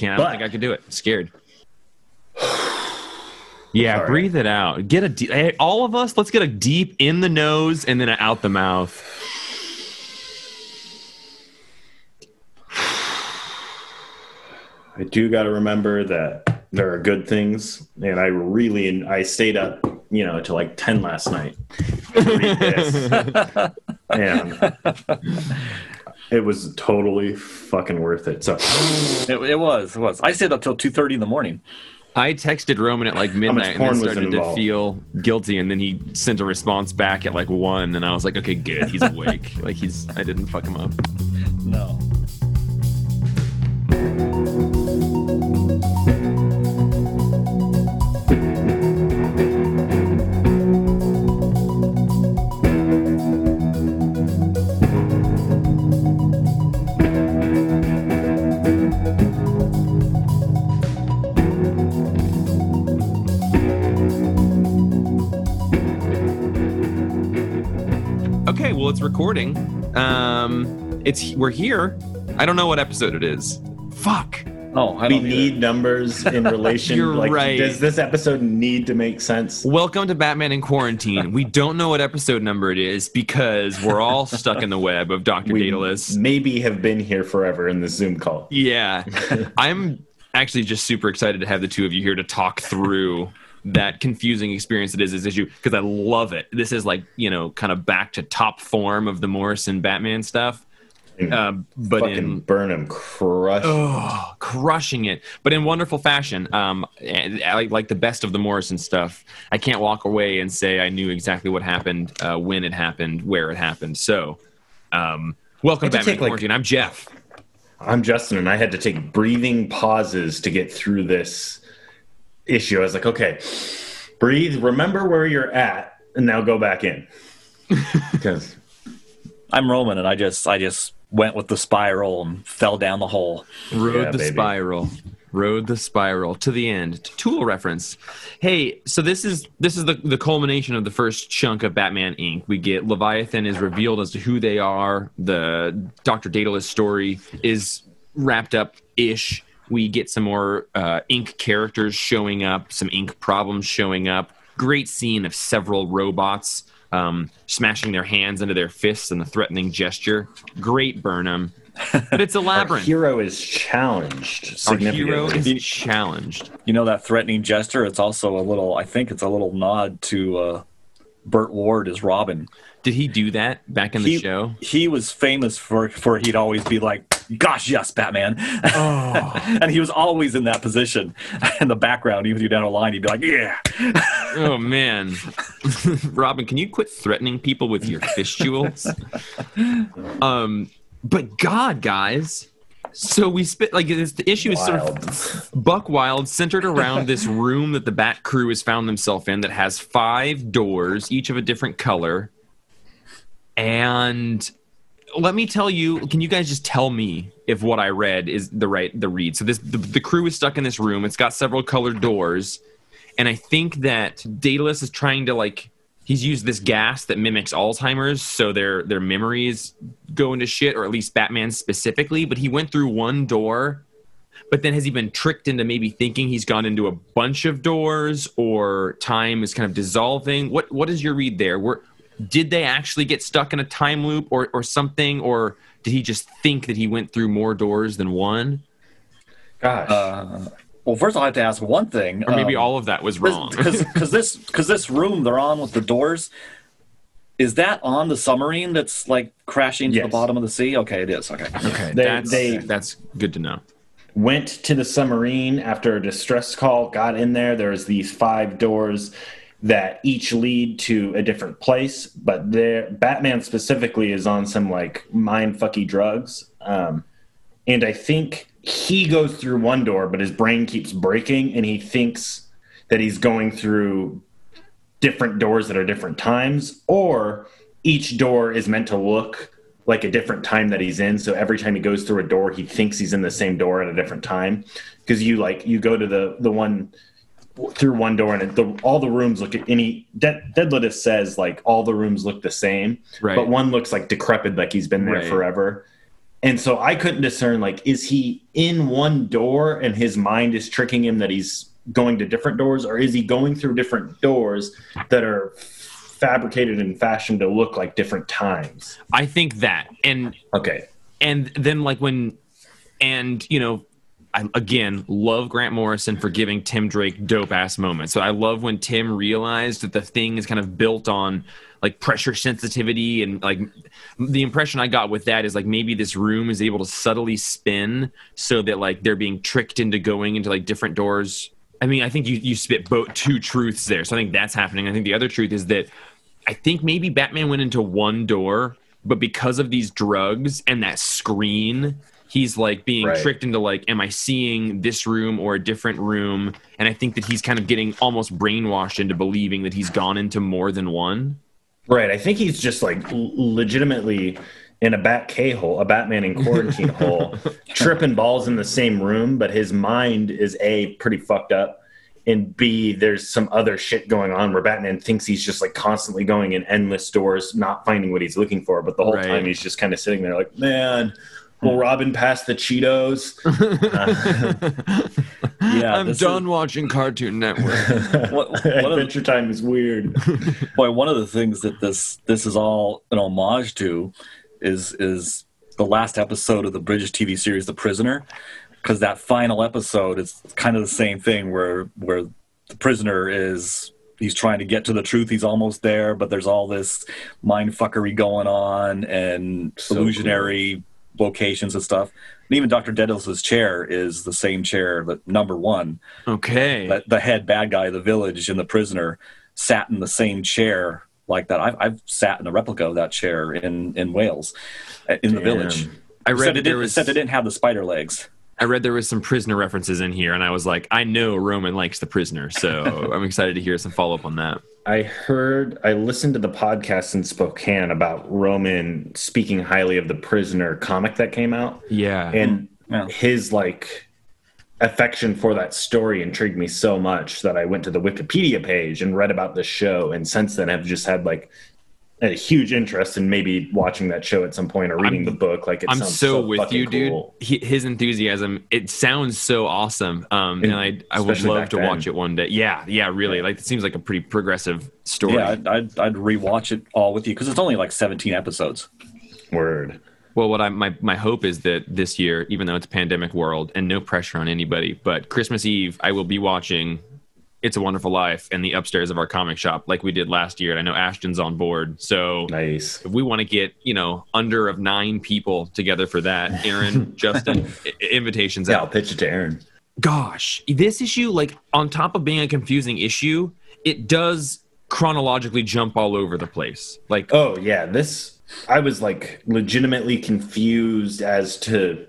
can't. I don't think I could do it. I'm scared. Yeah, all breathe it out. Get a all of us. Let's get a deep in the nose and then an out the mouth. I do got to remember that there are good things, and I stayed up, till like 10 last night. And it was totally fucking worth it. So it was. I stayed up till 2:30 in the morning. I texted Roman at like midnight and then started to feel guilty, and then he sent a response back at like 1, and I was like, okay, good, he's awake. Like I didn't fuck him up. No. It's recording. We're here. I don't know what episode it is. Fuck. Oh, I don't need numbers in relation. You're right. Does this episode need to make sense? Welcome to Batman in Quarantine. We don't know what episode number it is because we're all stuck in the web of Doctor Dedalus. Maybe have been here forever in this Zoom call. Yeah, I'm actually just super excited to have the two of you here to talk through that confusing experience that is this issue, because I love it. This is like, kind of back to top form of the Morrison Batman stuff. But fucking Burnham crushing it, but in wonderful fashion. Like the best of the Morrison stuff. I can't walk away and say I knew exactly what happened, when it happened, where it happened. So, welcome to Batman Quarantine. I'm Jeff. I'm Justin, and I had to take breathing pauses to get through this issue. I was like, okay, breathe, remember where you're at, and now go back in. Because I'm Roman, and I just went with the spiral and fell down the hole. Rode the spiral to the end. Tool reference. Hey, so this is the culmination of the first chunk of Batman Inc. We get Leviathan is revealed as to who they are. The Dr. Dedalus story is wrapped up ish. We get some more Inc. characters showing up, some Inc. problems showing up. Great scene of several robots smashing their hands into their fists in a threatening gesture. Great Burnham. But it's a labyrinth. Our hero is challenged significantly. You know that threatening gesture? It's also a little nod to Burt Ward as Robin. Did he do that back in the show? He was famous for he'd always be like, gosh, yes, Batman. Oh. And he was always in that position in the background. Even if you're down a line, he'd be like, yeah. Oh, man. Robin, can you quit threatening people with your fistules? But God, guys. So we spit like the issue is sort of buck wild, centered around this room that the Bat Crew has found themselves in that has 5 doors, each of a different color. And let me tell you, can you guys just tell me if what I read is the read? So the crew is stuck in this room. It's got several colored doors. And I think that Dedalus is trying to he's used this gas that mimics Alzheimer's, so their memories go into shit, or at least Batman specifically. But he went through one door, but then has he been tricked into maybe thinking he's gone into a bunch of doors, or time is kind of dissolving? What is your read there? Did they actually get stuck in a time loop or something? Or did he just think that he went through more doors than one? Gosh. Well, first I'll have to ask one thing. Or maybe all of that was wrong. Because this room they're on with the doors, is that on the submarine that's crashing to the bottom of the sea? Okay, it is. Okay. That's good to know. Went to the submarine after a distress call, got in there. There's these 5 doors that each lead to a different place, but Batman specifically is on some mind-fucky drugs. And I think he goes through one door, but his brain keeps breaking, and he thinks that he's going through different doors that are different times, or each door is meant to look like a different time that he's in. So every time he goes through a door, he thinks he's in the same door at a different time. Because you go to the one through one door, and all the rooms look at any Dedalus says all the rooms look the same, right? But one looks decrepit, like he's been there forever. And so I couldn't discern, like, is he in one door and his mind is tricking him that he's going to different doors, or is he going through different doors that are fabricated and fashioned to look like different times? I think that. And okay. And then, like, when, and, you know, I, again, love Grant Morrison for giving Tim Drake dope-ass moments. So I love when Tim realized that the thing is kind of built on, like, pressure sensitivity, and, like, the impression I got with that is, like, maybe this room is able to subtly spin so that, like, they're being tricked into going into, like, different doors. I mean, I think you spit two truths there, so I think that's happening. I think the other truth is that I think maybe Batman went into one door, but because of these drugs and that screen, he's, like, being tricked into, like, am I seeing this room or a different room? And I think that he's kind of getting almost brainwashed into believing that he's gone into more than one. Right. I think he's just, like, legitimately in a Bat K-hole, a Batman in quarantine hole, tripping balls in the same room, but his mind is, A, pretty fucked up, and B, there's some other shit going on where Batman thinks he's just, like, constantly going in endless doors, not finding what he's looking for, but the whole time he's just kind of sitting there like, man... Will Robin pass the Cheetos? Yeah, I'm done watching Cartoon Network. Adventure Time is weird. Boy, one of the things that this is all an homage to is the last episode of the British TV series The Prisoner, because that final episode is kind of the same thing where the prisoner is... He's trying to get to the truth. He's almost there, but there's all this mindfuckery going on and illusionary... Cool. Locations and stuff, and even Dr. Dedalus' chair is the same chair that number one, the head bad guy of the village and the prisoner sat in the same chair like that. I've sat in a replica of that chair in Wales, in the village. I read said they didn't have the spider legs. I read there was some Prisoner references in here, and I was like, I know Roman likes The Prisoner, so I'm excited to hear some follow-up on that. I listened to the podcast in Spokane about Roman speaking highly of The Prisoner comic that came out. Yeah. And his, like, affection for that story intrigued me so much that I went to the Wikipedia page and read about the show, and since then I've just had, like, a huge interest in maybe watching that show at some point or reading the book. Like, it sounds so with you, dude. Cool. His enthusiasm, it sounds so awesome. And I would love to watch it one day. Yeah, really. Like, it seems like a pretty progressive story. Yeah, I'd rewatch it all with you because it's only like 17 episodes. Word. Well, what my hope is that this year, even though it's a pandemic world and no pressure on anybody, but Christmas Eve, I will be watching It's a Wonderful Life in the upstairs of our comic shop like we did last year. And I know Ashton's on board. So nice. If we want to get, under of 9 people together for that, Aaron, Justin, invitations out. Yeah, I'll pitch it to Aaron. Gosh, this issue, like, on top of being a confusing issue, it does chronologically jump all over the place. Like, oh, yeah, I was, like, legitimately confused as to,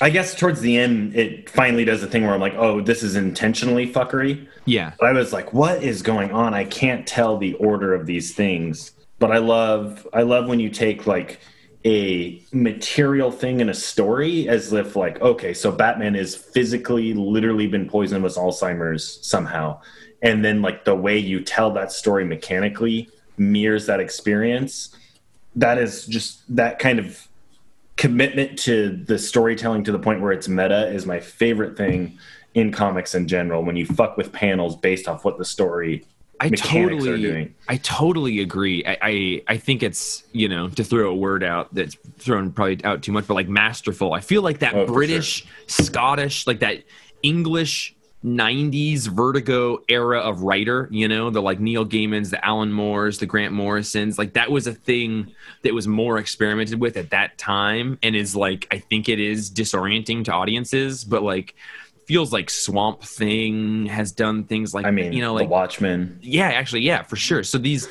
I guess towards the end, it finally does the thing where I'm like, oh, this is intentionally fuckery. Yeah. But I was like, what is going on? I can't tell the order of these things. But I love when you take, like, a material thing in a story as if, like, okay, so Batman is physically literally been poisoned with Alzheimer's somehow. And then, like, the way you tell that story mechanically mirrors that experience. That is just that kind of commitment to the storytelling to the point where it's meta is my favorite thing in comics in general, when you fuck with panels based off what the story mechanics are doing. I totally agree. I think it's, to throw a word out that's thrown probably out too much, but, like, masterful. I feel like that British, Scottish, like that English 90s Vertigo era of writer, the, like, Neil Gaimans, the Alan Moores, the Grant Morrisons, like, that was a thing that was more experimented with at that time, and is, like, I think it is disorienting to audiences, but, like, feels like Swamp Thing has done things like, like the Watchmen. Yeah, actually, yeah, for sure. So these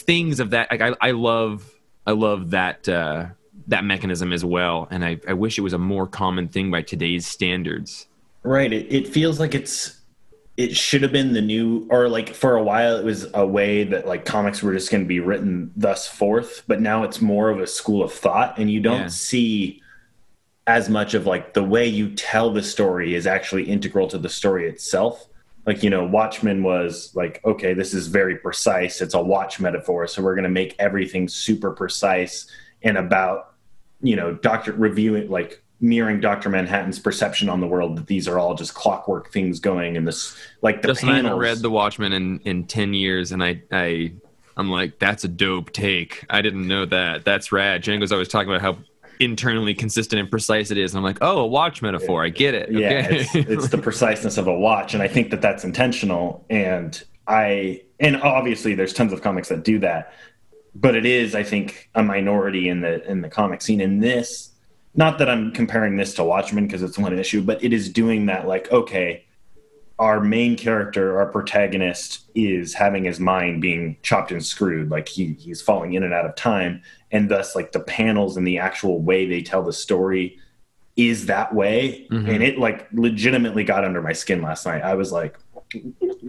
things of that, like, I love that that mechanism as well, and I wish it was a more common thing by today's standards. Right. It feels like it should have been the new, or, like, for a while it was a way that, like, comics were just going to be written thus forth, but now it's more of a school of thought, and you don't see as much of, like, the way you tell the story is actually integral to the story itself. Like, Watchmen was like, okay, this is very precise. It's a watch metaphor. So we're going to make everything super precise and about you know, mirroring Dr. Manhattan's perception on the world that these are all just clockwork things going in this, like the Justin, panels. I haven't read The Watchmen in 10 years, and I'm like, that's a dope take. I didn't know that. That's rad. Django's always talking about how internally consistent and precise it is. And I'm like, oh, a watch metaphor. I get it. Okay. Yeah, it's the preciseness of a watch. And I think that that's intentional. And obviously there's tons of comics that do that, but it is, I think, a minority in the comic scene. In this, not that I'm comparing this to Watchmen because it's one issue, but it is doing that, like, okay, our main character, our protagonist, is having his mind being chopped and screwed. Like, he's falling in and out of time. And thus, like, the panels and the actual way they tell the story is that way. Mm-hmm. And it, like, legitimately got under my skin last night. I was like,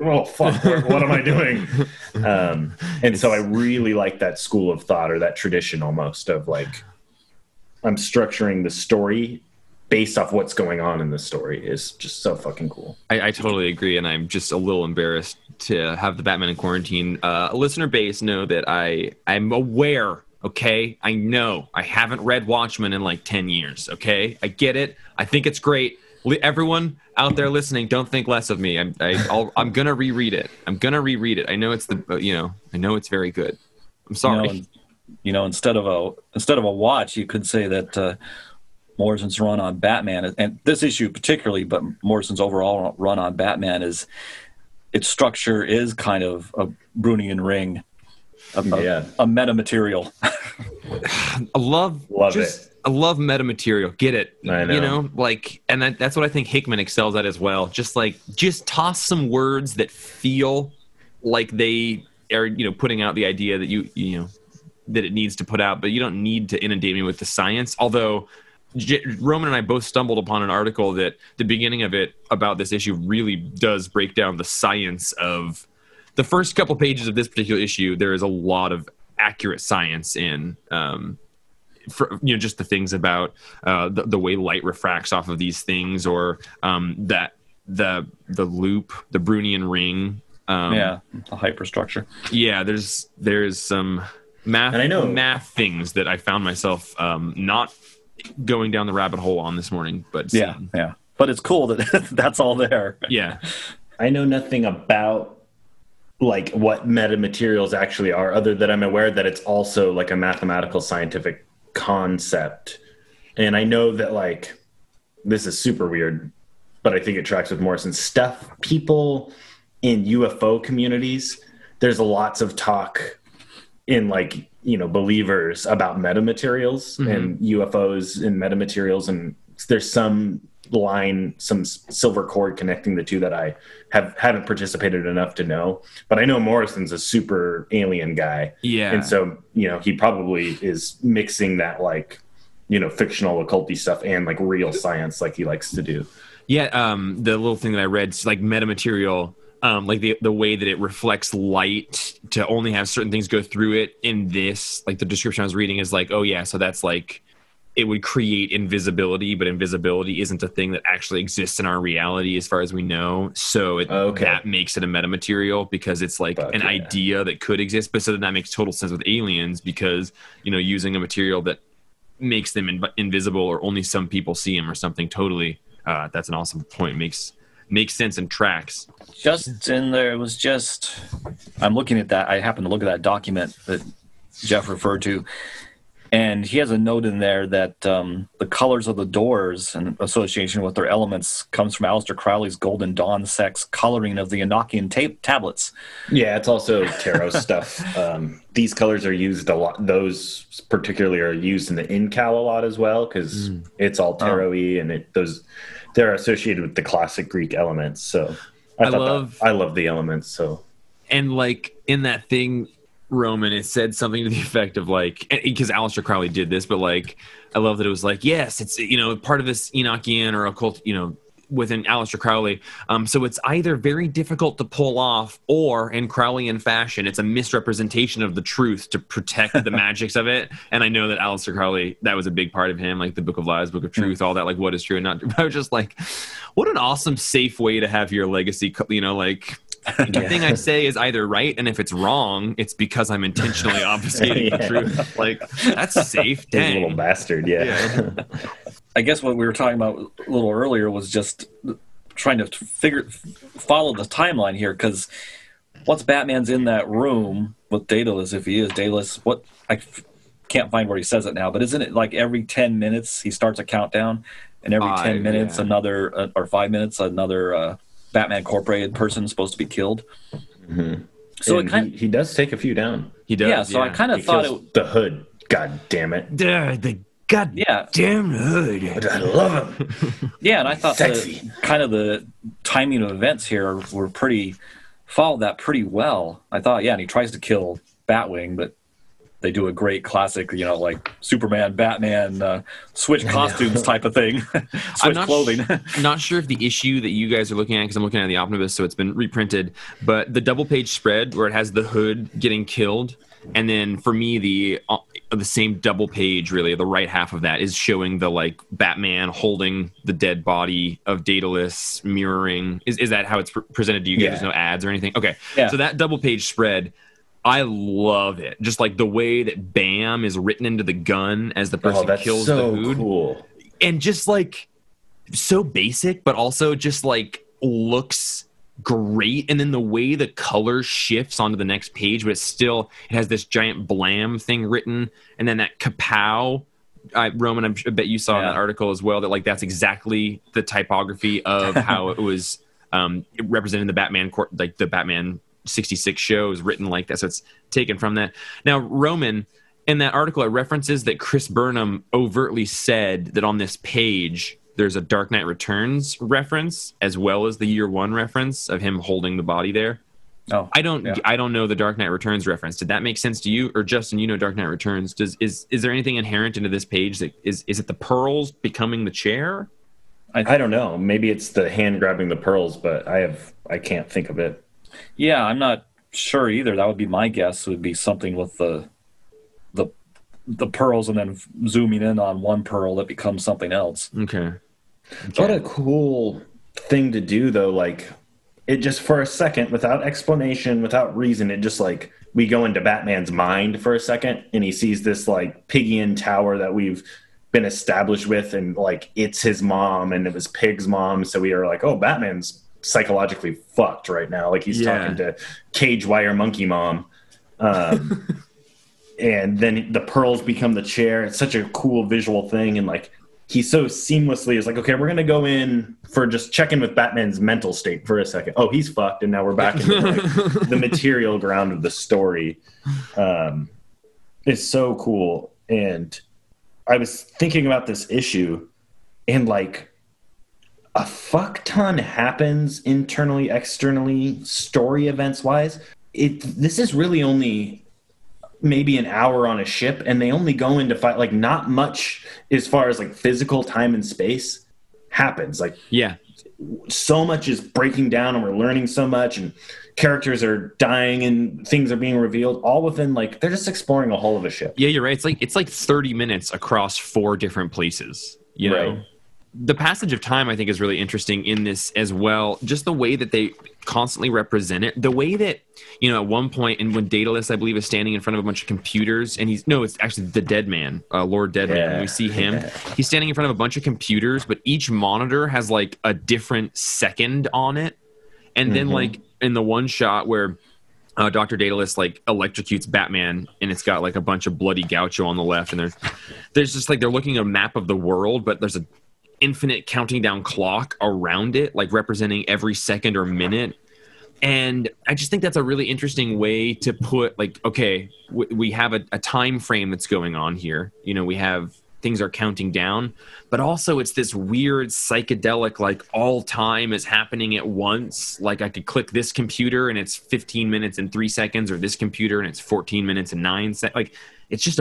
oh, fuck, what am I doing? And so I really like that school of thought, or that tradition almost, of, like, I'm structuring the story based off what's going on in the story is just so fucking cool. I totally agree, and I'm just a little embarrassed to have the Batman in Quarantine listener base know that I'm aware, okay? I know. I haven't read Watchmen in like 10 years, okay? I get it. I think it's great. Everyone out there listening, don't think less of me. I'm going to reread it. I'm going to reread it. I know it's I know it's very good. I'm sorry. You know, instead of a watch, you could say that Morrison's run on Batman, and this issue particularly, but Morrison's overall run on Batman, is its structure is kind of a Brunnian ring, a metamaterial. I love it. I love metamaterial. Get it? I know. You know, like, and that's what I think Hickman excels at as well. Just toss some words that feel like they are, you know, putting out the idea that you know, that it needs to put out, but you don't need to inundate me with the science. Although Roman and I both stumbled upon an article that the beginning of it about this issue really does break down the science of the first couple pages of this particular issue. There is a lot of accurate science in, just the things about the way light refracts off of these things, or that the loop, the Brunnian ring. The hyperstructure. Yeah, there's some math things that I found myself not going down the rabbit hole on this morning, but but it's cool that that's all there. Yeah, I know nothing about like what metamaterials actually are, other than I'm aware that it's also like a mathematical scientific concept, and I know that, like, this is super weird, but I think it tracks with Morrison's stuff. People in UFO communities, there's lots of talk in, like, you know, believers about metamaterials, mm-hmm. and UFOs and metamaterials. And there's some line, some silver cord connecting the two that I haven't participated enough to know, but I know Morrison's a super alien guy. Yeah. And so, you know, he probably is mixing that, like, you know, fictional occulty stuff and like real science, like he likes to do. Yeah. The little thing that I read, like metamaterial, like the way that it reflects light to only have certain things go through it. In this, like, the description I was reading is like, oh yeah, so that's like, it would create invisibility, but invisibility isn't a thing that actually exists in our reality as far as we know. So that makes it a metamaterial, because it's like an idea that could exist. But so then that makes total sense with aliens, because, you know, using a material that makes them invisible or only some people see them or something. Totally. That's an awesome point. Makes sense and tracks. Just in there, it was just, I'm looking at that. I happened to look at that document that Jeff referred to, and he has a note in there that the colors of the doors and association with their elements comes from Aleister Crowley's Golden Dawn sex coloring of the Enochian tablets. Yeah, it's also tarot stuff. These colors are used a lot. Those particularly are used in the NCal a lot as well, because it's all tarot-y, and they're associated with the classic Greek elements. So I love the elements. So, and like in that thing, Roman, it said something to the effect of like, because Aleister Crowley did this, but like, I love that it was like, yes, it's, you know, part of this Enochian or occult, you know, within Aleister Crowley. So it's either very difficult to pull off, or in Crowleyan fashion, it's a misrepresentation of the truth to protect the magics of it. And I know that Aleister Crowley, that was a big part of him, like the Book of Lies, Book of Truth, all that, like what is true and not true. I was just like, what an awesome, safe way to have your legacy, you know, like Everything I say is either right, and if it's wrong, it's because I'm intentionally obfuscating the truth. Like, that's safe. Dang. Little bastard, yeah. I guess what we were talking about a little earlier was just trying to follow the timeline here, because once Batman's in that room with Daedalus, if he is Daedalus, what I can't find where he says it now, but isn't it like every 10 minutes he starts a countdown, and every 10 minutes another, or 5 minutes, another Batman Incorporated person is supposed to be killed? Mm-hmm. So it kind of, he does take a few down. He does. Yeah, so I kind of thought it... The Hood, god damn it. Damn Hood. I love him. Yeah, and I thought the timing of events here were pretty... followed that pretty well. I thought, and he tries to kill Batwing, but they do a great classic, like Superman, Batman, switch costumes type of thing. Switch clothing. Not sure if the issue that you guys are looking at, because I'm looking at the omnibus, so it's been reprinted, but the double-page spread where it has the Hood getting killed, and then for me, the same double page, really, the right half of that is showing the Batman holding the dead body of Daedalus, mirroring. Is that how it's presented to you guys? Yeah. There's no ads or anything? Okay. Yeah. So that double page spread, I love it. Just like the way that Bam is written into the gun as the person kills the Hood. Cool. And just so basic, but also just looks great. And then the way the color shifts onto the next page, but it has this giant blam thing written, and then that kapow. Roman, I bet you saw in that article as well that that's exactly the typography of how it was represented in the Batman the Batman 66 show is written like that, so it's taken from that. Now, Roman, in that article, it references that Chris Burnham overtly said that on this page there's a Dark Knight Returns reference as well as the Year One reference of him holding the body there. Oh, I don't know the Dark Knight Returns reference. Did that make sense to you, or Justin? You know Dark Knight Returns. Is there anything inherent into this page that is it the pearls becoming the chair? I don't know. Maybe it's the hand grabbing the pearls, but I can't think of it. Yeah, I'm not sure either. That would be my guess. It would be something with the pearls, and then zooming in on one pearl that becomes something else. Okay. What a cool thing to do, though. It just, for a second, without explanation, without reason, it just we go into Batman's mind for a second, and he sees this Pigian tower that we've been established with, and it's his mom, and it was Pig's mom, so we are Batman's psychologically fucked right now. He's talking to cage wire monkey mom. And then the pearls become the chair. It's such a cool visual thing. And he so seamlessly is okay, we're going to go in for just check in with Batman's mental state for a second. Oh, he's fucked. And now we're back into the material ground of the story. It's so cool. And I was thinking about this issue, and a fuck ton happens internally, externally, story events wise. This is really only maybe an hour on a ship, and they only go into fight, not much as far as physical time and space happens. So much is breaking down, and we're learning so much, and characters are dying, and things are being revealed all within they're just exploring a hull of a ship. Yeah, you're right. It's 30 minutes across 4 different places, know? The passage of time, I think, is really interesting in this as well. Just the way that they constantly represent it. The way that, at one point, and when Daedalus, I believe, is standing in front of a bunch of computers, and it's actually the Dead Man, Lord Deadman. Yeah. We see him. Yeah. He's standing in front of a bunch of computers, but each monitor has, a different second on it. And then, in the one shot where Dr. Daedalus, electrocutes Batman, and it's got, a bunch of bloody Gaucho on the left, and there's just, they're looking at a map of the world, but there's a infinite counting down clock around it, representing every second or minute. And I just think that's a really interesting way to put, we have a time frame that's going on here. We have things are counting down, but also it's this weird psychedelic, all time is happening at once. I could click this computer and it's 15 minutes and 3 seconds, or this computer and it's 14 minutes and 9 seconds. It's just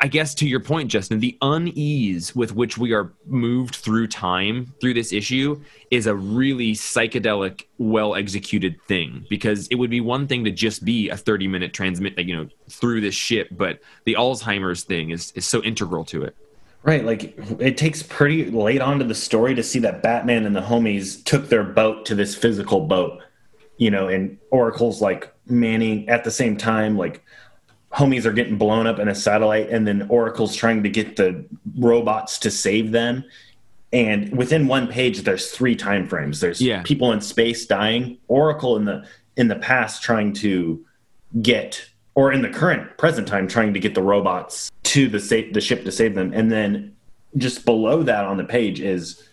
I guess to your point, Justin, the unease with which we are moved through time through this issue is a really psychedelic, well-executed thing, because it would be one thing to just be a 30-minute transmit, through this ship, but the Alzheimer's thing is so integral to it. Right, it takes pretty late on to the story to see that Batman and the homies took their boat to this physical boat. you know, and Oracle's like manning at the same time, like homies are getting blown up in a satellite, and then Oracle's trying to get the robots to save them. And within one page, there's three time frames. There's people in space dying, Oracle in the past trying to get, or in the current present time trying to get the robots to the ship to save them. And then just below that on the page is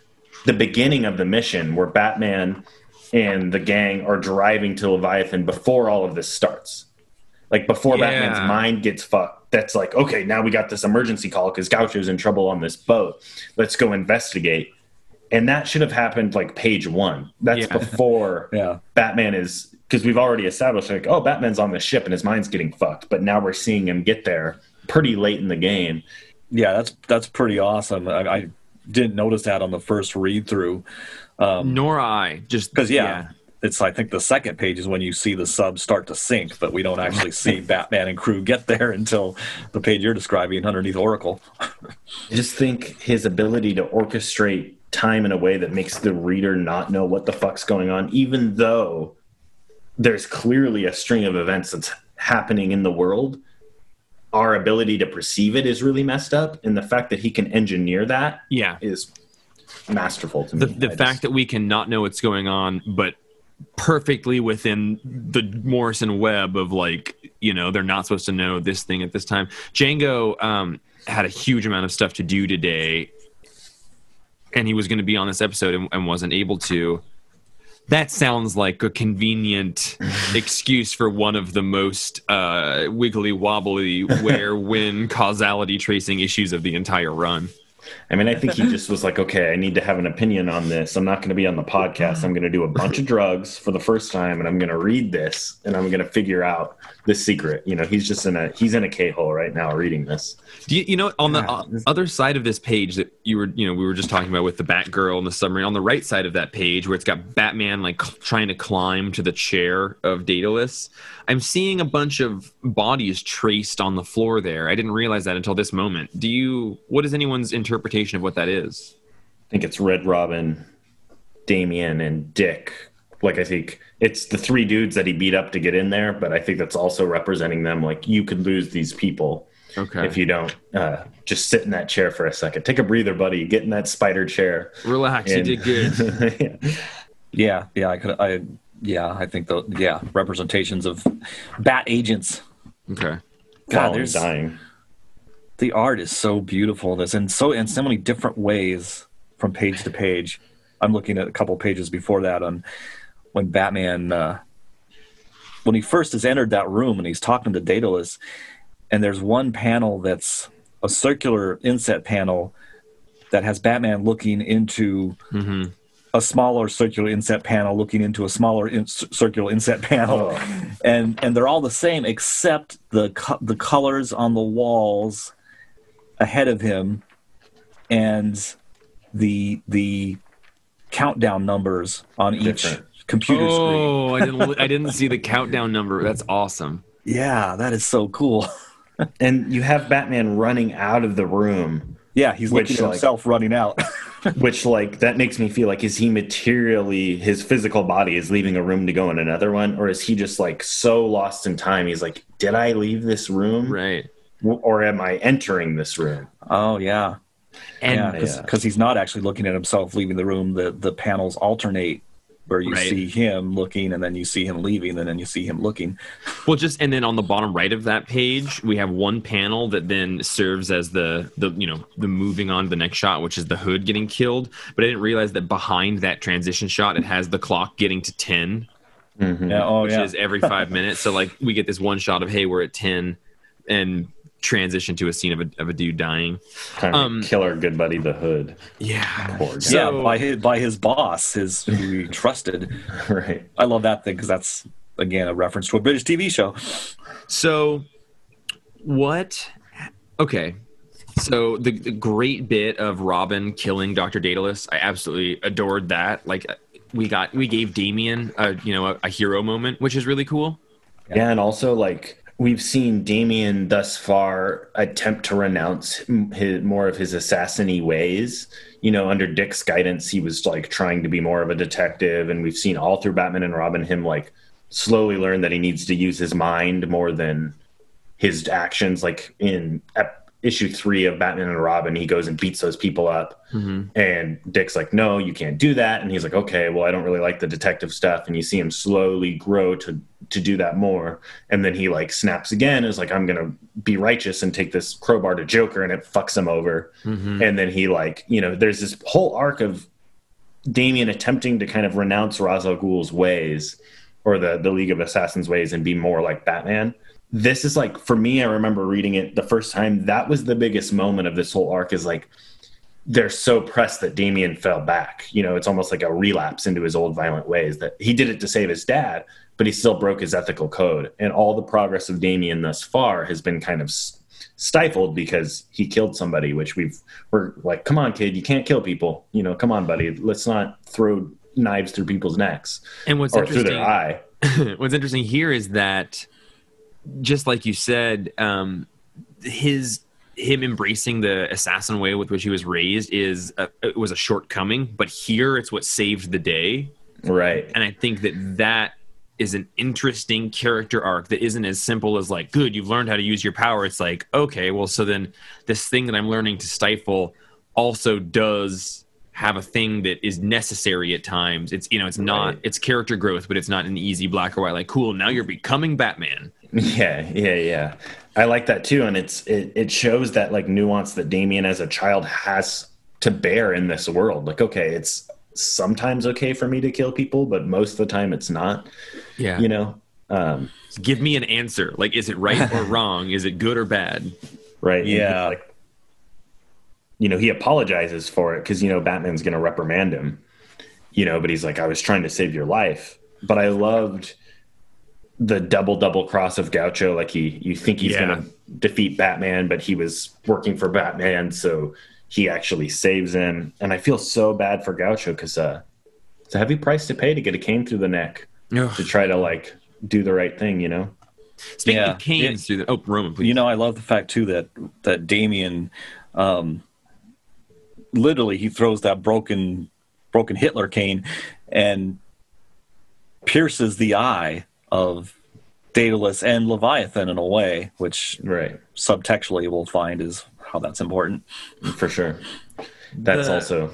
the beginning of the mission where Batman and the gang are driving to Leviathan before all of this starts. Like before Batman's mind gets fucked, that's like, okay, now we got this emergency call because Gaucho's in trouble on this boat. Let's go investigate. And that should have happened like page one. That's before Batman is, because we've already established like, oh, Batman's on the ship and his mind's getting fucked. But now we're seeing him get there pretty late in the game. Yeah, that's pretty awesome. I didn't notice that on the first read through. Nor I. Just because, It's, I think, the second page is when you see the subs start to sink, but we don't actually see Batman and crew get there until the page you're describing underneath Oracle. I just think his ability to orchestrate time in a way that makes the reader not know what the fuck's going on, even though there's clearly a string of events that's happening in the world, our ability to perceive it is really messed up. And the fact that he can engineer that is masterful to me. The fact that we can not know what's going on, but perfectly within the Morrison web of like, you know, they're not supposed to know this thing at this time. Django had a huge amount of stuff to do today, and he was going to be on this episode and wasn't able to. That sounds like a convenient excuse for one of the most wiggly wobbly where when causality tracing issues of the entire run. I mean, I think he just was like, okay, I need to have an opinion on this. I'm not going to be on the podcast. I'm going to do a bunch of drugs for the first time, and I'm going to read this, and I'm going to figure out the secret. You know, he's just in a K-hole right now reading this. Do you know, on the other side of this page that we were just talking about with the Batgirl and the submarine, on the right side of that page where it's got Batman like trying to climb to the chair of Daedalus, I'm seeing a bunch of bodies traced on the floor there. I didn't realize that until this moment. What is anyone's interpretation of what that is? I think it's Red Robin, Damian, and Dick. Like, I think it's the three dudes that he beat up to get in there, but I think that's also representing them. Like, you could lose these people if you don't just sit in that chair for a second. Take a breather, buddy. Get in that spider chair. Relax. You did good. I think representations of bat agents. Okay. God, they're dying. The art is so beautiful. This and so in so many different ways from page to page. I'm looking at a couple pages before that on when Batman when he first has entered that room and he's talking to Daedalus, and there's one panel that's a circular inset panel that has Batman looking into a smaller circular inset panel looking into a smaller circular inset panel, and they're all the same except the colors on the walls ahead of him and the countdown numbers on each computer screen. Oh, I didn't see the countdown number. That's awesome. Yeah, that is so cool. And you have Batman running out of the room. Yeah, he's looking at himself running out. Which, like, that makes me feel like, is he materially, his physical body is leaving a room to go in another one? Or is he just, like, so lost in time? He's like, did I leave this room? Right. Or am I entering this room? Oh, yeah. Because he's not actually looking at himself leaving the room. The panels alternate where you see him looking, and then you see him leaving, and then you see him looking. Well, and then on the bottom right of that page, we have one panel that then serves as the moving on to the next shot, which is the hood getting killed. But I didn't realize that behind that transition shot, it has the clock getting to 10, which is every 5 minutes. So like we get this one shot of, hey, we're at 10, and transition to a scene of a dude dying. Kind of kill our good buddy the Hood. Yeah. So, by his boss, who he trusted. Right. I love that thing because that's again a reference to a British TV show. So what? Okay. So the great bit of Robin killing Dr. Dedalus, I absolutely adored that. Like we gave Damian a hero moment, which is really cool. Yeah, and also like we've seen Damian thus far attempt to renounce his, more of his assassiny ways. You know, under Dick's guidance, he was like trying to be more of a detective, and we've seen all through Batman and Robin him like slowly learn that he needs to use his mind more than his actions. Like in issue 3 of Batman and Robin, he goes and beats those people up, and Dick's like, no, you can't do that. And he's like, okay, well, I don't really like the detective stuff. And you see him slowly grow to do that more. And then he like snaps again, is like, I'm going to be righteous and take this crowbar to Joker, and it fucks him over. And then he like, you know, there's this whole arc of Damian attempting to kind of renounce Ra's al Ghul's ways, or the League of Assassins ways, and be more like Batman. This is like, for me, I remember reading it the first time, that was the biggest moment of this whole arc, is like, they're so pressed that Damian fell back. You know, it's almost like a relapse into his old violent ways, that he did it to save his dad, but he still broke his ethical code. And all the progress of Damian thus far has been kind of stifled because he killed somebody, which we're like, come on, kid, you can't kill people. You know, come on, buddy, let's not throw knives through people's necks, and through their eye. What's interesting here is that, just like you said, him embracing the assassin way with which he was raised it was a shortcoming, but here it's what saved the day. Right. And I think that is an interesting character arc that isn't as simple as like, good, you've learned how to use your power. It's like, okay, well, so then this thing that I'm learning to stifle also does have a thing that is necessary at times. It's, you know, it's not, it's character growth, but it's not an easy black or white, like, cool, now you're becoming Batman. Yeah. I like that too. And it shows that like nuance that Damian as a child has to bear in this world. Like, okay, it's sometimes okay for me to kill people, but most of the time it's not. Yeah. You know, give me an answer. Like, is it right or wrong? Is it good or bad? Right. Yeah. Like, you know, he apologizes for it because, you know, Batman's going to reprimand him, you know, but he's like, I was trying to save your life. But I loved the double cross of Gaucho, like you think he's gonna defeat Batman, but he was working for Batman, so he actually saves him. And I feel so bad for Gaucho because it's a heavy price to pay to get a cane through the neck to try to like do the right thing, you know. Speaking of canes through the Roman, please. You know, I love the fact too that Damian, literally, he throws that broken Hitler cane and pierces the eye of Daedalus and Leviathan in a way, which subtextually we'll find is how that's important. For sure. That's also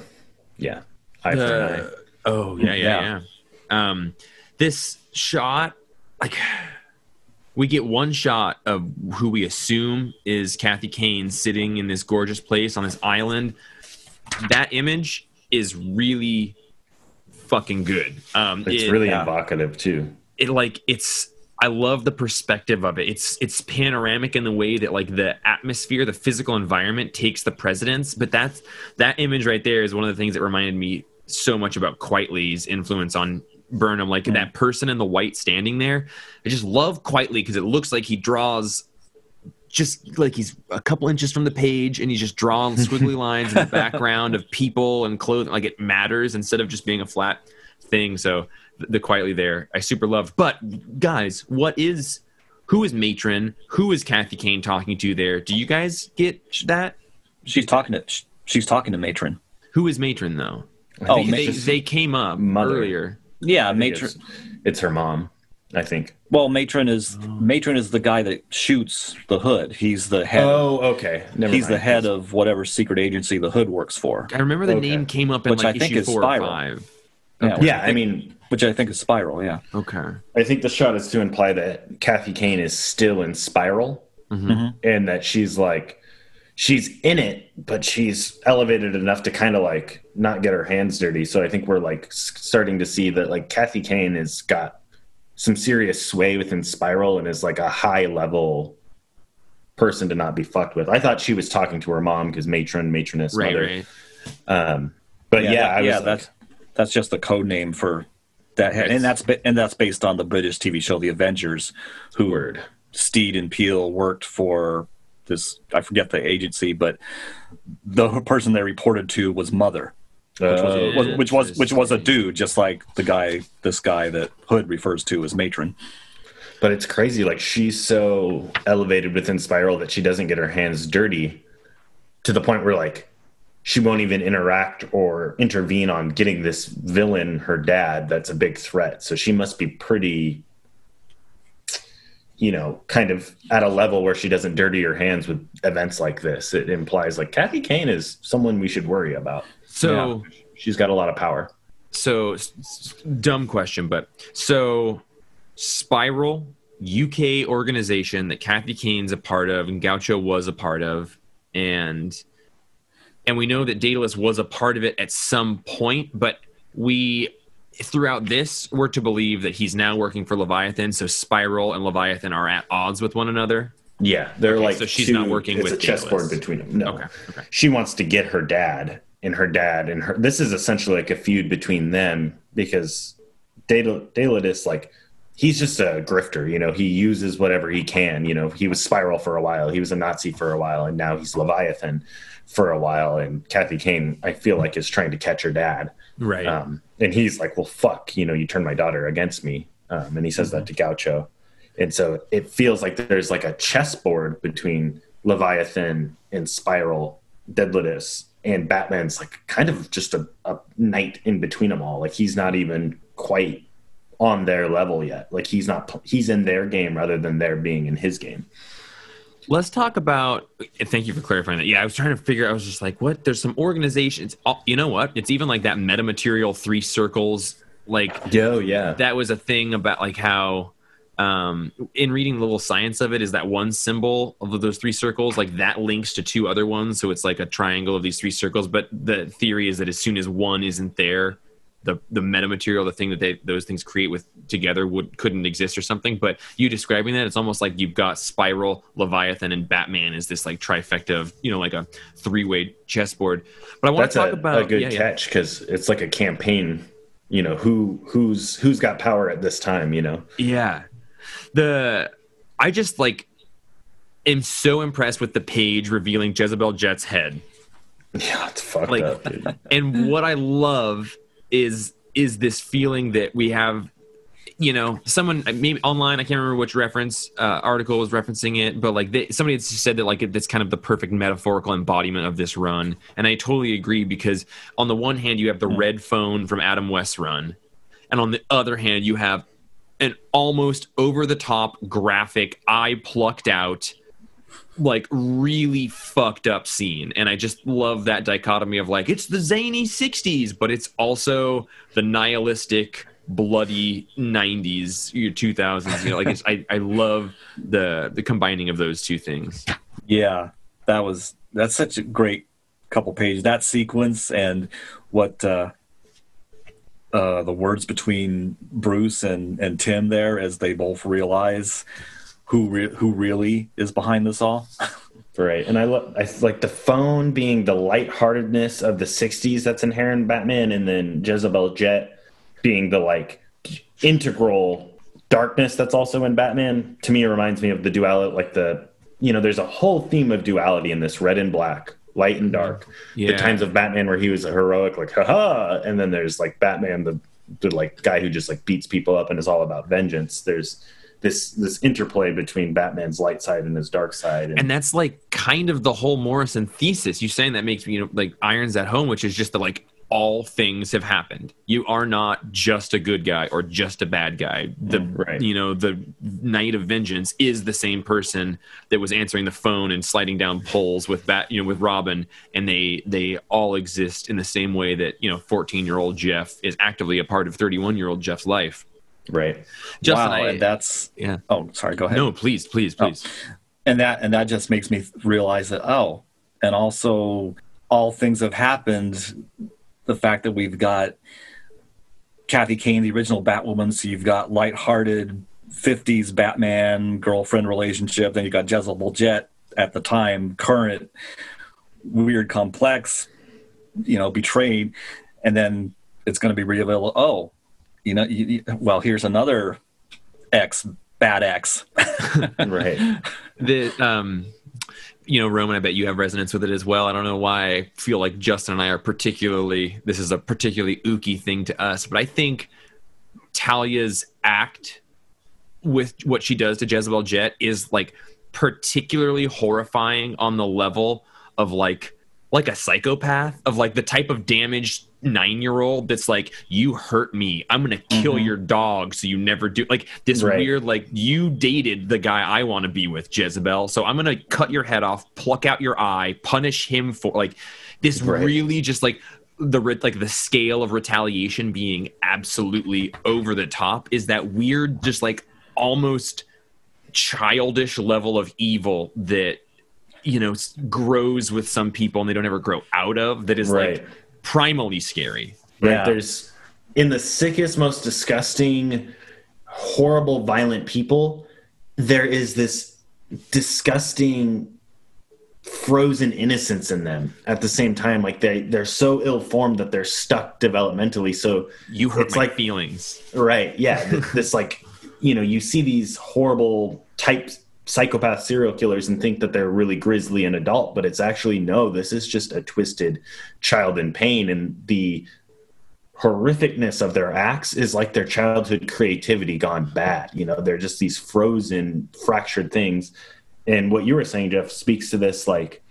eye for an eye. Oh, yeah. This shot, like, we get one shot of who we assume is Kathy Kane sitting in this gorgeous place on this island. That image is really fucking good. It's really evocative, too. I love the perspective of it. It's panoramic in the way that like the atmosphere, the physical environment takes the precedence. But that image right there is one of the things that reminded me so much about Quitely's influence on Burnham. Like that person in the white standing there. I just love Quitely because it looks like he draws just like he's a couple inches from the page and he's just drawing squiggly lines in the background of people and clothing. Like it matters instead of just being a flat thing. So the Quitely there, I super loved. But guys, who is Matron? Who is Kathy Kane talking to there? Do you guys get that? She's talking to Matron. Who is Matron though? Oh, they came up earlier. Yeah, Matron. It's her mom, I think. Well, Matron is the guy that shoots the Hood. He's the head. Oh, okay. Never mind. The head of whatever secret agency the Hood works for. I remember the name came up in which like I think issue 4 or 5. Which I think is Spiral, yeah. Okay. I think the shot is to imply that Kathy Kane is still in Spiral and that she's like, she's in it, but she's elevated enough to kind of like not get her hands dirty. So I think we're like starting to see that like Kathy Kane has got some serious sway within Spiral and is like a high level person to not be fucked with. I thought she was talking to her mom because matroness, mother. Right. But that's just the code name for that head, and that's based on the British TV show The Avengers, who Steed and Peel worked for this. I forget the agency, but the person they reported to was Mother, which was a dude, just like this guy that Hood refers to as Matron. But it's crazy. Like, she's so elevated within Spiral that she doesn't get her hands dirty to the point where, like, she won't even interact or intervene on getting this villain, her dad, that's a big threat. So she must be pretty, you know, kind of at a level where she doesn't dirty her hands with events like this. It implies, like, Kathy Kane is someone we should worry about. So yeah, she's got a lot of power. So dumb question, but so Spiral, UK organization that Kathy Kane's a part of and Gaucho was a part of, and we know that Daedalus was a part of it at some point, but we, throughout this, were to believe that he's now working for Leviathan, so Spiral and Leviathan are at odds with one another? Yeah, they're okay, like so she's not working with Daedalus. It's a chessboard between them. No. Okay. She wants to get her dad, and her dad, and her... This is essentially like a feud between them, because Daedalus, like, he's just a grifter, you know? He uses whatever he can, you know? He was Spiral for a while, he was a Nazi for a while, and now he's Leviathan for a while, and Kathy Kane, I feel like, is trying to catch her dad. Right. And he's like, well, fuck, you know, you turned my daughter against me. And he says that to Gaucho. And so it feels like there's like a chessboard between Leviathan and Spiral, Dedalus, and Batman's like kind of just a knight in between them all. Like, he's not even quite on their level yet. Like, he's in their game rather than their being in his game. Let's talk about, thank you for clarifying that. Yeah, I was trying to figure, I was just like, what? There's some organizations. You know what? It's even like that metamaterial three circles. Like, yo, yeah. That was a thing about like how, in reading the little science of it, is that one symbol of those three circles, like that links to two other ones. So it's like a triangle of these three circles. But the theory is that as soon as one isn't there, the metamaterial, the thing that those things create with together couldn't exist or something. But you describing that, it's almost like you've got Spiral, Leviathan, and Batman is this like trifecta of, you know, like a three-way chessboard. But I want to talk about a good catch, because it's like a campaign, you know, who's got power at this time, you know? Yeah. I just like am so impressed with the page revealing Jezebel Jet's head. Yeah, it's fucked like, up, dude. And what I love is this feeling that we have, you know, someone maybe online, I can't remember which reference article was referencing it, but like somebody had said that like that's kind of the perfect metaphorical embodiment of this run. And I totally agree, because on the one hand you have the red phone from Adam West's run, and on the other hand you have an almost over-the-top graphic, eye plucked out, like really fucked up scene. And I just love that dichotomy of like, it's the zany 60s, but it's also the nihilistic bloody 90s, 2000s, you know, like it's, I love the combining of those two things. Yeah, that's such a great couple pages, that sequence, and what the words between Bruce and Tim there as they both realize who really is behind this all. Right. And I like the phone being the lightheartedness of the 60s that's inherent in Batman, and then Jezebel Jet being the like integral darkness that's also in Batman. To me, it reminds me of the duality, like the, you know, there's a whole theme of duality in this, red and black, light and dark. Yeah. The times of Batman where he was a heroic, like, haha. And then there's like Batman, the like guy who just like beats people up and is all about vengeance. There's this interplay between Batman's light side and his dark side. And that's like kind of the whole Morrison thesis. You saying that makes me, you know, like irons at home, which is just the like all things have happened. You are not just a good guy or just a bad guy. You know, the Knight of Vengeance is the same person that was answering the phone and sliding down poles with with Robin, and they all exist in the same way that, you know, 14-year-old Jeff is actively a part of 31-year-old Jeff's life. Right. Justin, wow, and that's... Yeah. Oh, sorry, go ahead. No, please. Oh. And that just makes me realize that, oh, and also all things have happened. The fact that we've got Kathy Kane, the original Batwoman, so you've got lighthearted 50s Batman girlfriend relationship, then you've got Jezebel Jet at the time, current, weird, complex, you know, betrayed, and then it's going to be revealed, oh, you know, well, here's another bad ex. Right. You know, Roman, I bet you have resonance with it as well. I don't know why I feel like Justin and I are this is a particularly ooky thing to us, but I think Talia's act with what she does to Jezebel Jet is like particularly horrifying on the level of like a psychopath, of like the type of damaged 9-year-old that's like, you hurt me, I'm gonna kill your dog so you never do, like this weird, like, you dated the guy I want to be with, Jezebel, so I'm gonna cut your head off, pluck out your eye, punish him for like this really just like the scale of retaliation being absolutely over the top is that weird, just like almost childish level of evil that, you know, grows with some people and they don't ever grow out of, that is like primally scary. Yeah. There's in the sickest, most disgusting, horrible, violent people, there is this disgusting frozen innocence in them at the same time. Like they're so ill-formed that they're stuck developmentally. So you hurt it's my like feelings. Right. Yeah. This like, you know, you see these horrible types, psychopath serial killers, and think that they're really grisly and adult, but it's actually, no, this is just a twisted child in pain. And the horrificness of their acts is like their childhood creativity gone bad. You know, they're just these frozen, fractured things. And what you were saying, Jeff, speaks to this. Like,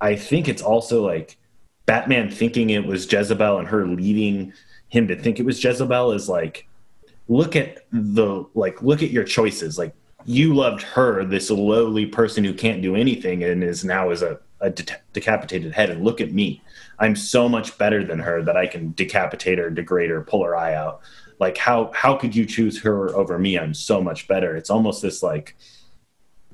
I think it's also like Batman thinking it was Jezebel and her leading him to think it was Jezebel is like, look at your choices. Like, you loved her, this lowly person who can't do anything and is now as a decapitated head. And look at me. I'm so much better than her that I can decapitate her, degrade her, pull her eye out. Like, how could you choose her over me? I'm so much better. It's almost this like,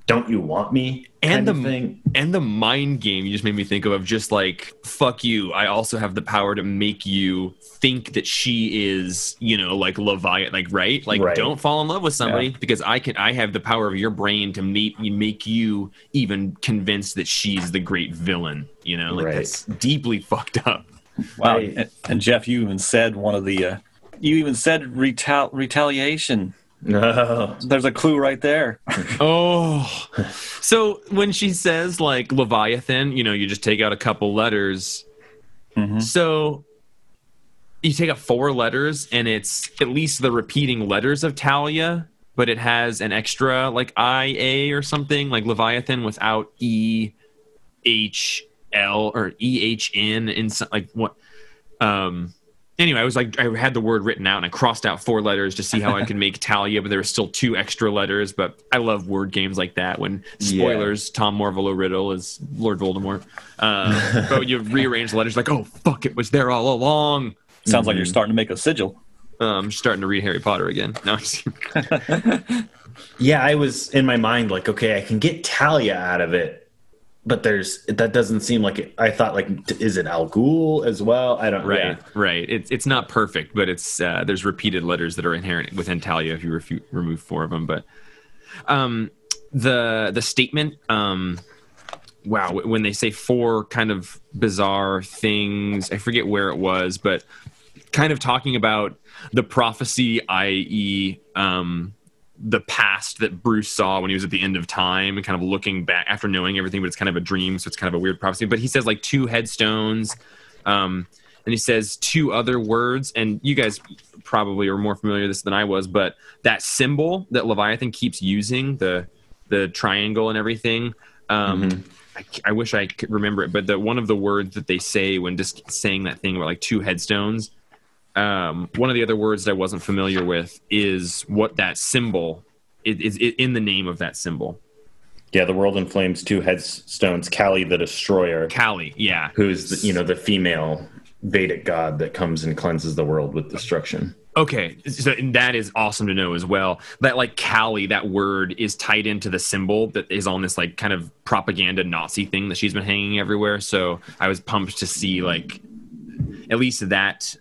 don't you want me? And the thing. And the mind game you just made me think of just like, fuck you, I also have the power to make you think that she is, you know, like Leviathan, like don't fall in love with somebody because I have the power of your brain to make you even convinced that she's the great villain, you know, like that's deeply fucked up. Wow. And Jeff, you even said retaliation. No. There's a clue right there. Oh, so when she says like Leviathan, you know, you just take out a couple letters. Mm-hmm. So you take out 4 letters and it's at least the repeating letters of Talia, but it has an extra like IA or something, like Leviathan without EHL or EHN in some, like what? Anyway, I was like, I had the word written out and I crossed out 4 letters to see how I could make Talia, but there were still 2 extra letters. But I love word games like that when, spoilers, Tom Marvolo Riddle is Lord Voldemort. But you rearrange the letters like, oh, fuck, it was there all along. Sounds like you're starting to make a sigil. I'm starting to read Harry Potter again. No, I'm just kidding. Yeah, I was in my mind like, okay, I can get Talia out of it. But that doesn't seem like it. I thought like, is it Al Ghul as well? I don't know. Right. It's not perfect, but it's there's repeated letters that are inherent within Talia if you remove 4 of them. But the statement, wow, when they say 4 kind of bizarre things, I forget where it was, but kind of talking about the prophecy, i.e., the past that Bruce saw when he was at the end of time and kind of looking back after knowing everything, but it's kind of a dream. So it's kind of a weird prophecy, but he says like 2 headstones. And he says 2 other words, and you guys probably are more familiar with this than I was, but that symbol that Leviathan keeps using, the triangle and everything. I wish I could remember it, but one of the words that they say when just saying that thing about like 2 headstones, one of the other words that I wasn't familiar with is what that symbol is in the name of that symbol. Yeah, the world in flames, 2 headstones, Kali the Destroyer. Kali, yeah. Who's, the female Vedic god that comes and cleanses the world with destruction. Okay, so that is awesome to know as well. That, like, Kali, that word is tied into the symbol that is on this, like, kind of propaganda Nazi thing that she's been hanging everywhere. So I was pumped to see, like, at least that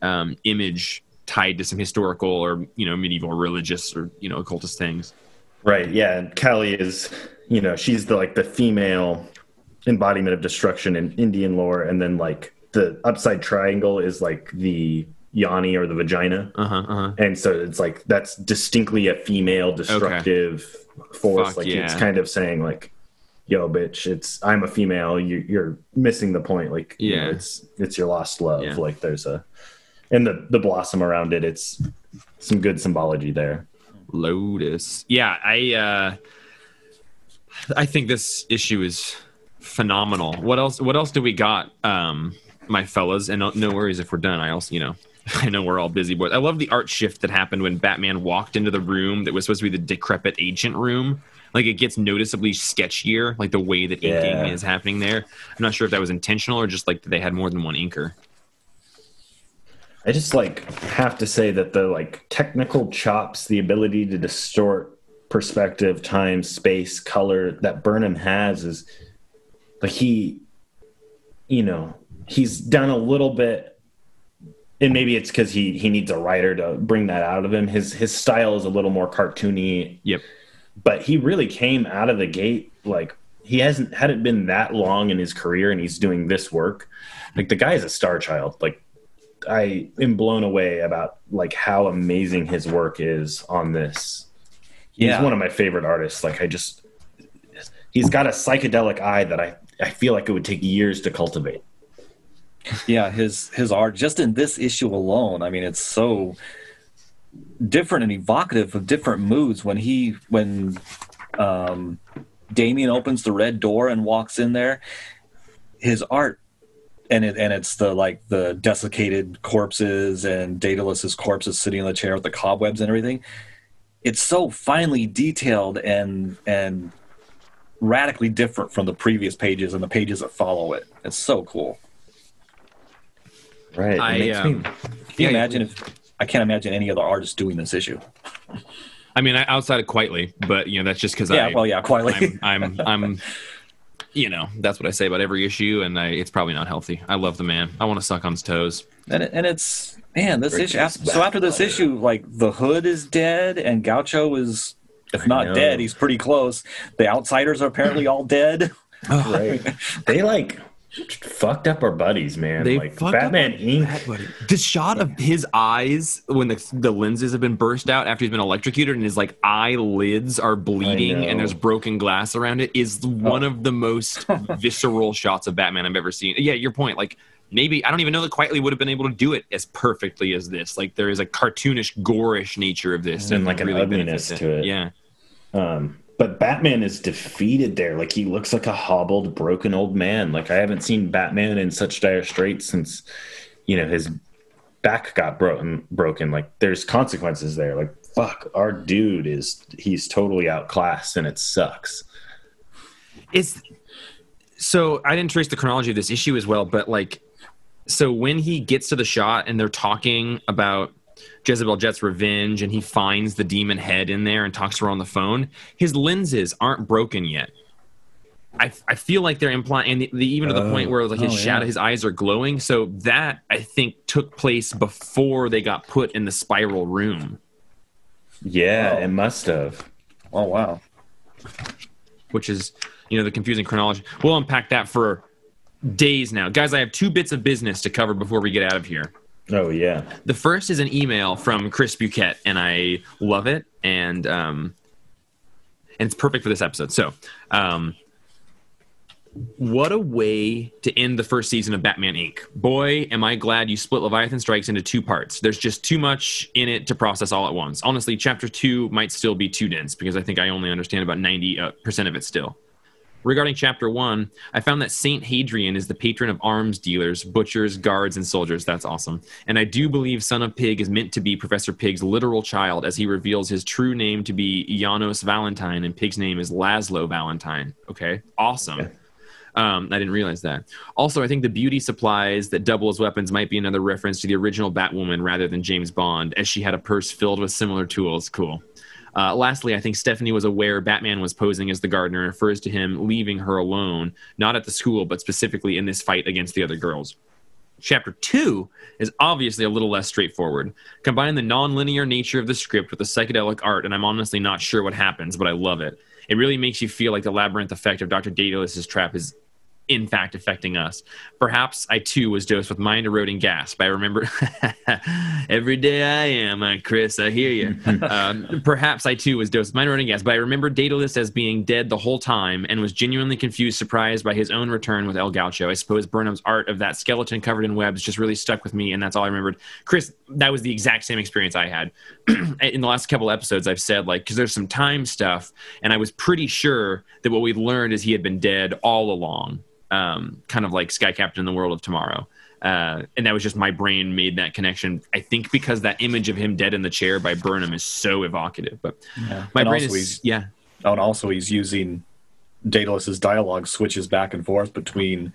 image tied to some historical or, medieval religious or, occultist things. Right, yeah. And Kali is, she's the female embodiment of destruction in Indian lore. And then, the upside triangle is, the yoni or the vagina. And so it's, that's distinctly a female destructive force. Fuck, it's kind of saying, yo, bitch, I'm a female. You're missing the point. It's your lost love. Yeah. There's and the blossom around it. It's some good symbology there. Lotus. Yeah, I think this issue is phenomenal. What else do we got, my fellas? And no worries if we're done. I also, I know we're all busy boys. I love the art shift that happened when Batman walked into the room that was supposed to be the decrepit ancient room. Like, it gets noticeably sketchier, like the way that inking is happening there. I'm not sure if that was intentional or just like they had more than one inker. I just have to say that the technical chops, the ability to distort perspective, time, space, color that Burnham has is he's done a little bit, and maybe it's because he needs a writer to bring that out of him. His style is a little more cartoony. Yep. But he really came out of the gate, he hadn't been that long in his career, and he's doing this work. The guy is a star child. I am blown away about how amazing his work is on this. Yeah. He's one of my favorite artists. He's got a psychedelic eye that I feel like it would take years to cultivate. Yeah, his art, just in this issue alone, I mean, it's so different and evocative of different moods. When Damian opens the red door and walks in there, his art, and it's the desiccated corpses and Daedalus's corpses sitting in the chair with the cobwebs and everything. It's so finely detailed and radically different from the previous pages and the pages that follow it. It's so cool. Right. I can't imagine any other artist doing this issue. I mean, outside of Quitely, but that's just because Quitely. I'm that's what I say about every issue, and it's probably not healthy. I love the man. I want to suck on his toes. This issue. After this issue, the Hood is dead, and Gaucho is, if not dead, he's pretty close. The Outsiders are apparently all dead. Oh, right. They fucked up our buddies, man. They fucked Batman Inc. The shot of his eyes when the lenses have been burst out after he's been electrocuted and his eyelids are bleeding and there's broken glass around it is one of the most visceral shots of Batman I've ever seen. Yeah, your point. Maybe I don't even know that Quitely would have been able to do it as perfectly as this. There is a cartoonish, gorish nature of this and an really ugliness to it. Yeah. But Batman is defeated there. He looks like a hobbled, broken old man. I haven't seen Batman in such dire straits since, his back got broken. There's consequences there. Fuck, our dude he's totally outclassed, and it sucks. So I didn't trace the chronology of this issue as well, but so when he gets to the shot and they're talking about Jezebel Jet's revenge, and he finds the demon head in there and talks to her on the phone. His lenses aren't broken yet. I feel like they're implying, and even to the point where his shadow, his eyes are glowing. So that I think took place before they got put in the spiral room. Yeah, It must have. Oh wow. Which is, the confusing chronology. We'll unpack that for days now, guys. I have two bits of business to cover before we get out of here. Oh, yeah. The first is an email from Chris Buquette, and I love it, and it's perfect for this episode. So, what a way to end the first season of Batman, Inc. Boy, am I glad you split Leviathan Strikes into two parts. There's just too much in it to process all at once. Honestly, Chapter 2 might still be too dense, because I think I only understand about 90% of it still. Regarding Chapter 1, I found that St. Hadrian is the patron of arms dealers, butchers, guards, and soldiers. That's awesome. And I do believe Son of Pig is meant to be Professor Pig's literal child, as he reveals his true name to be Janos Valentine, and Pig's name is Laszlo Valentine. Okay, awesome. Okay. I didn't realize that. Also, I think the beauty supplies that double as weapons might be another reference to the original Batwoman rather than James Bond, as she had a purse filled with similar tools. Cool. Lastly, I think Stephanie was aware Batman was posing as the gardener and refers to him leaving her alone, not at the school, but specifically in this fight against the other girls. Chapter 2 is obviously a little less straightforward. Combine the non-linear nature of the script with the psychedelic art, and I'm honestly not sure what happens, but I love it. It really makes you feel like the labyrinth effect of Dr. Daedalus's trap is in fact affecting us. Perhaps I too was dosed with mind-eroding gas, but I remember every day I am, Chris, I hear you. Perhaps I too was dosed with mind-eroding gas, but I remember Daedalus as being dead the whole time and was genuinely confused, surprised by his own return with El Gaucho. I suppose Burnham's art of that skeleton covered in webs just really stuck with me, and that's all I remembered. Chris, that was the exact same experience I had. In the last couple episodes, I've said, like, because there's some time stuff, and I was pretty sure that what we learned is he had been dead all along. Kind of like Sky Captain in the World of Tomorrow. And that was just my brain made that connection. I think because that image of him dead in the chair by Burnham is so evocative. But yeah. My brain is... Yeah. And also he's using Daedalus's dialogue switches back and forth between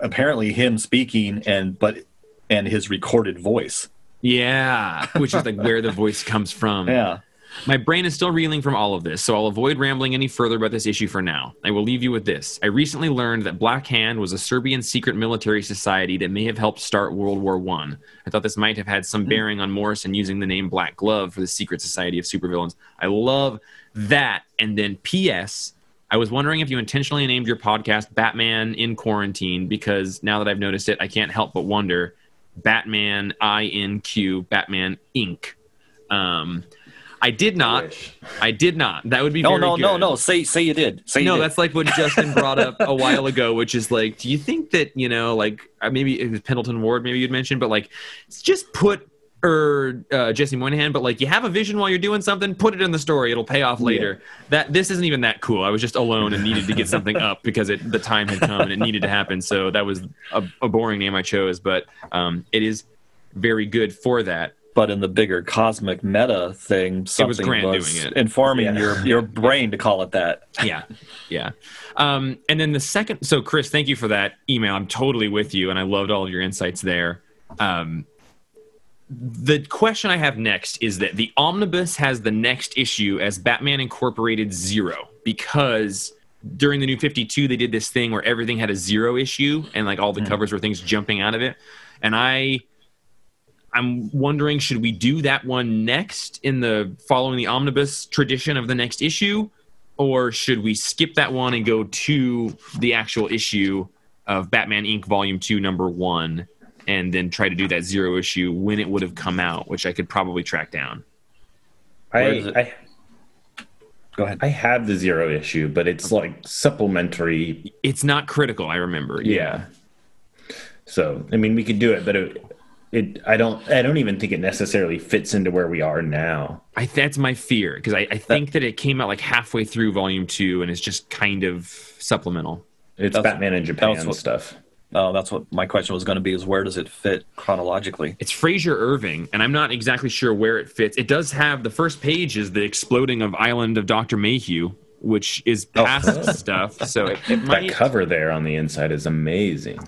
apparently him speaking and his recorded voice. Yeah. Which is like where the voice comes from. Yeah. My brain is still reeling from all of this, so I'll avoid rambling any further about this issue for now. I will leave you with this. I recently learned that Black Hand was a Serbian secret military society that may have helped start World War I. I thought this might have had some bearing on Morrison using the name Black Glove for the secret society of supervillains. I love that. And then P.S., I was wondering if you intentionally named your podcast Batman in Quarantine, because now that I've noticed it, I can't help but wonder. Batman, I-N-Q, Batman Inc. I did not. I did not. That would be good. No. Say you did. Say you did. That's like what Justin brought up a while ago, which is like, do you think that, you know, like maybe it was Pendleton Ward, maybe you'd mentioned, but like just put Jesse Moynihan, but like you have a vision while you're doing something, put it in the story. It'll pay off later. Yeah. This isn't even that cool. I was just alone and needed to get something up because the time had come and it needed to happen. So that was a boring name I chose, but it is very good for that. But in the bigger cosmic meta thing, something was doing it. Informing your brain to call it that. Yeah. And then the second... So, Chris, thank you for that email. I'm totally with you, and I loved all of your insights there. The question I have next is that the Omnibus has the next issue as Batman Incorporated 0, because... During the New 52, they did this thing where everything had a 0 issue, and like all the covers were things jumping out of it. And I'm wondering, should we do that one next in the following the omnibus tradition of the next issue, or should we skip that one and go to the actual issue of Batman Inc. Volume 2, Number 1, and then try to do that 0 issue when it would have come out, which I could probably track down. Go ahead. I have the 0 issue, but it's like supplementary. It's not critical, I remember. Yeah. So, I mean, we could do it, but... I don't even think it necessarily fits into where we are now. That's my fear, because I think that it came out like halfway through Volume 2, and it's just kind of supplemental. It's Batman in Japan stuff. Oh, that's what my question was going to be, is where does it fit chronologically? It's Fraser Irving, and I'm not exactly sure where it fits. It does have, the first page is the exploding of Island of Dr. Mayhew, which is past stuff. So it might... That cover there on the inside is amazing.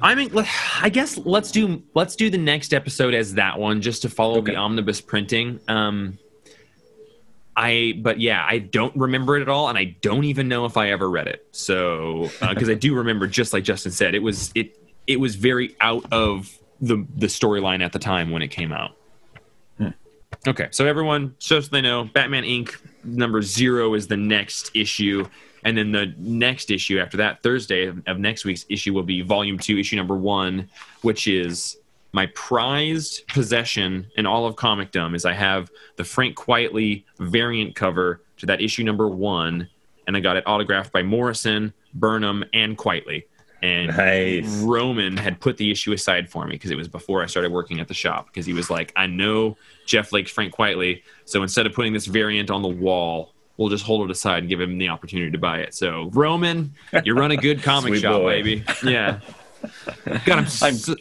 I mean, I guess let's do the next episode as that one, just to follow the omnibus printing. I don't remember it at all, and I don't even know if I ever read it. So, because I do remember, just like Justin said, it was very out of the storyline at the time when it came out. Okay, so everyone, so they know, Batman Inc. number 0 is the next issue. And then the next issue after that, Thursday of next week's issue, will be Volume 2, Issue Number 1, which is my prized possession in all of comicdom. Is I have the Frank Quitely variant cover to that issue number 1, and I got it autographed by Morrison, Burnham, and Quitely. And nice. Roman had put the issue aside for me because it was before I started working at the shop, because he was like, I know Jeff Lake's Frank Quitely, so instead of putting this variant on the wall, we'll just hold it aside and give him the opportunity to buy it. So, Roman, you run a good comic shop, boy. Baby. Yeah. God, I'm so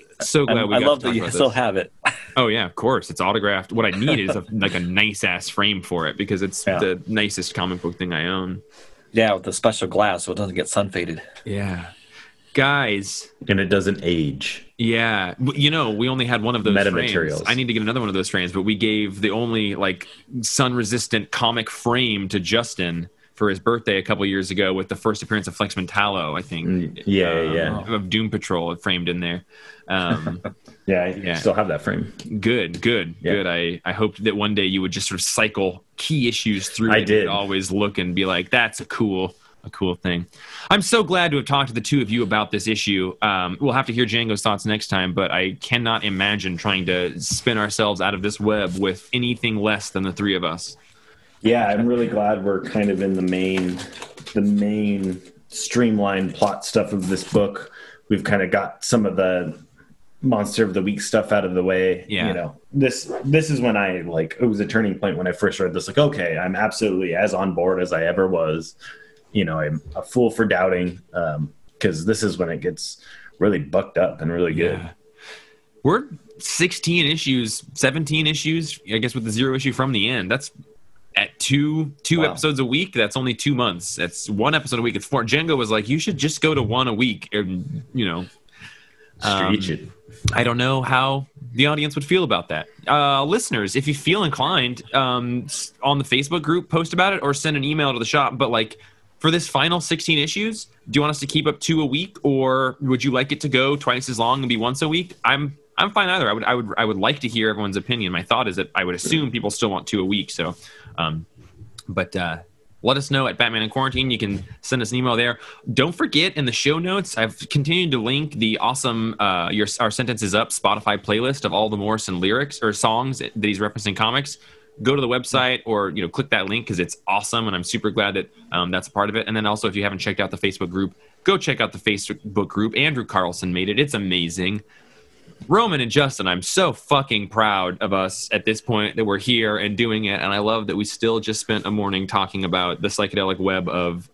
glad we got to talk about this. I love that you still have it. Oh, yeah, of course. It's autographed. What I need is a nice-ass frame for it, because it's the nicest comic book thing I own. Yeah, with the special glass so it doesn't get sun-faded. Yeah. Guys. And it doesn't age. Yeah. You know, we only had one of those metamaterials. I need to get another one of those frames, but we gave the only like sun-resistant comic frame to Justin for his birthday a couple years ago with the first appearance of Flexman Tallow, I think. Of Doom Patrol framed in there. I still have that frame. Good. I hoped that one day you would just sort of cycle key issues through and always look and be like, that's a cool... a cool thing. I'm so glad to have talked to the two of you about this issue. We'll have to hear Django's thoughts next time, but I cannot imagine trying to spin ourselves out of this web with anything less than the three of us. Yeah, I'm really glad we're kind of in the main streamlined plot stuff of this book. We've kind of got some of the monster of the week stuff out of the way. Yeah. You know, this is when I, like, it was a turning point when I first read this, like, okay, I'm absolutely as on board as I ever was. You know, I'm a fool for doubting, because this is when it gets really bucked up and really good. Yeah. We're 16 issues, 17 issues, I guess, with the zero issue from the end. That's at two wow. episodes a week. That's only 2 months. That's one episode a week. It's four. Django was like, you should just go to one a week, and, you know, I don't know how the audience would feel about that. Listeners, if you feel inclined, on the Facebook group, post about it or send an email to the shop. But, like, for this final 16 issues, do you want us to keep up 2 a week, or would you like it to go twice as long and be once a week? I'm fine either. I would like to hear everyone's opinion. My thought is that I would assume people still want 2 a week. So, but let us know at Batman in Quarantine. You can send us an email there. Don't forget, in the show notes, I've continued to link the awesome Our Sentence Is Up Spotify playlist of all the Morrison lyrics or songs that he's referencing comics. Go to the website, or, you know, click that link, because it's awesome, and I'm super glad that that's a part of it. And then also, if you haven't checked out the Facebook group, go check out the Facebook group. Andrew Carlson made it. It's amazing. Roman and Justin, I'm so fucking proud of us at this point that we're here and doing it, and I love that we still just spent a morning talking about the psychedelic web of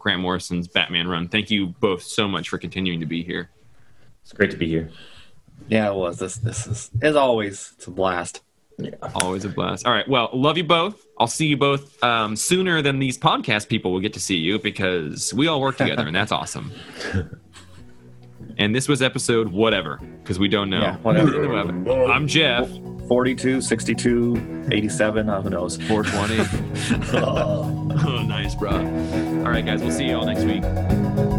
Grant Morrison's Batman run. Thank you both so much for continuing to be here. It's great to be here. Yeah, it was. This is, as always, it's a blast. Yeah. Always a blast. All right, well, love you both. I'll see you both sooner than these podcast people will get to see you, because we all work together, and that's awesome. And this was episode whatever, because we don't know. Yeah, whatever. I'm Jeff. 42, 62, 87, I don't know, 420. Oh, nice, bro. All right, guys, we'll see you all next week.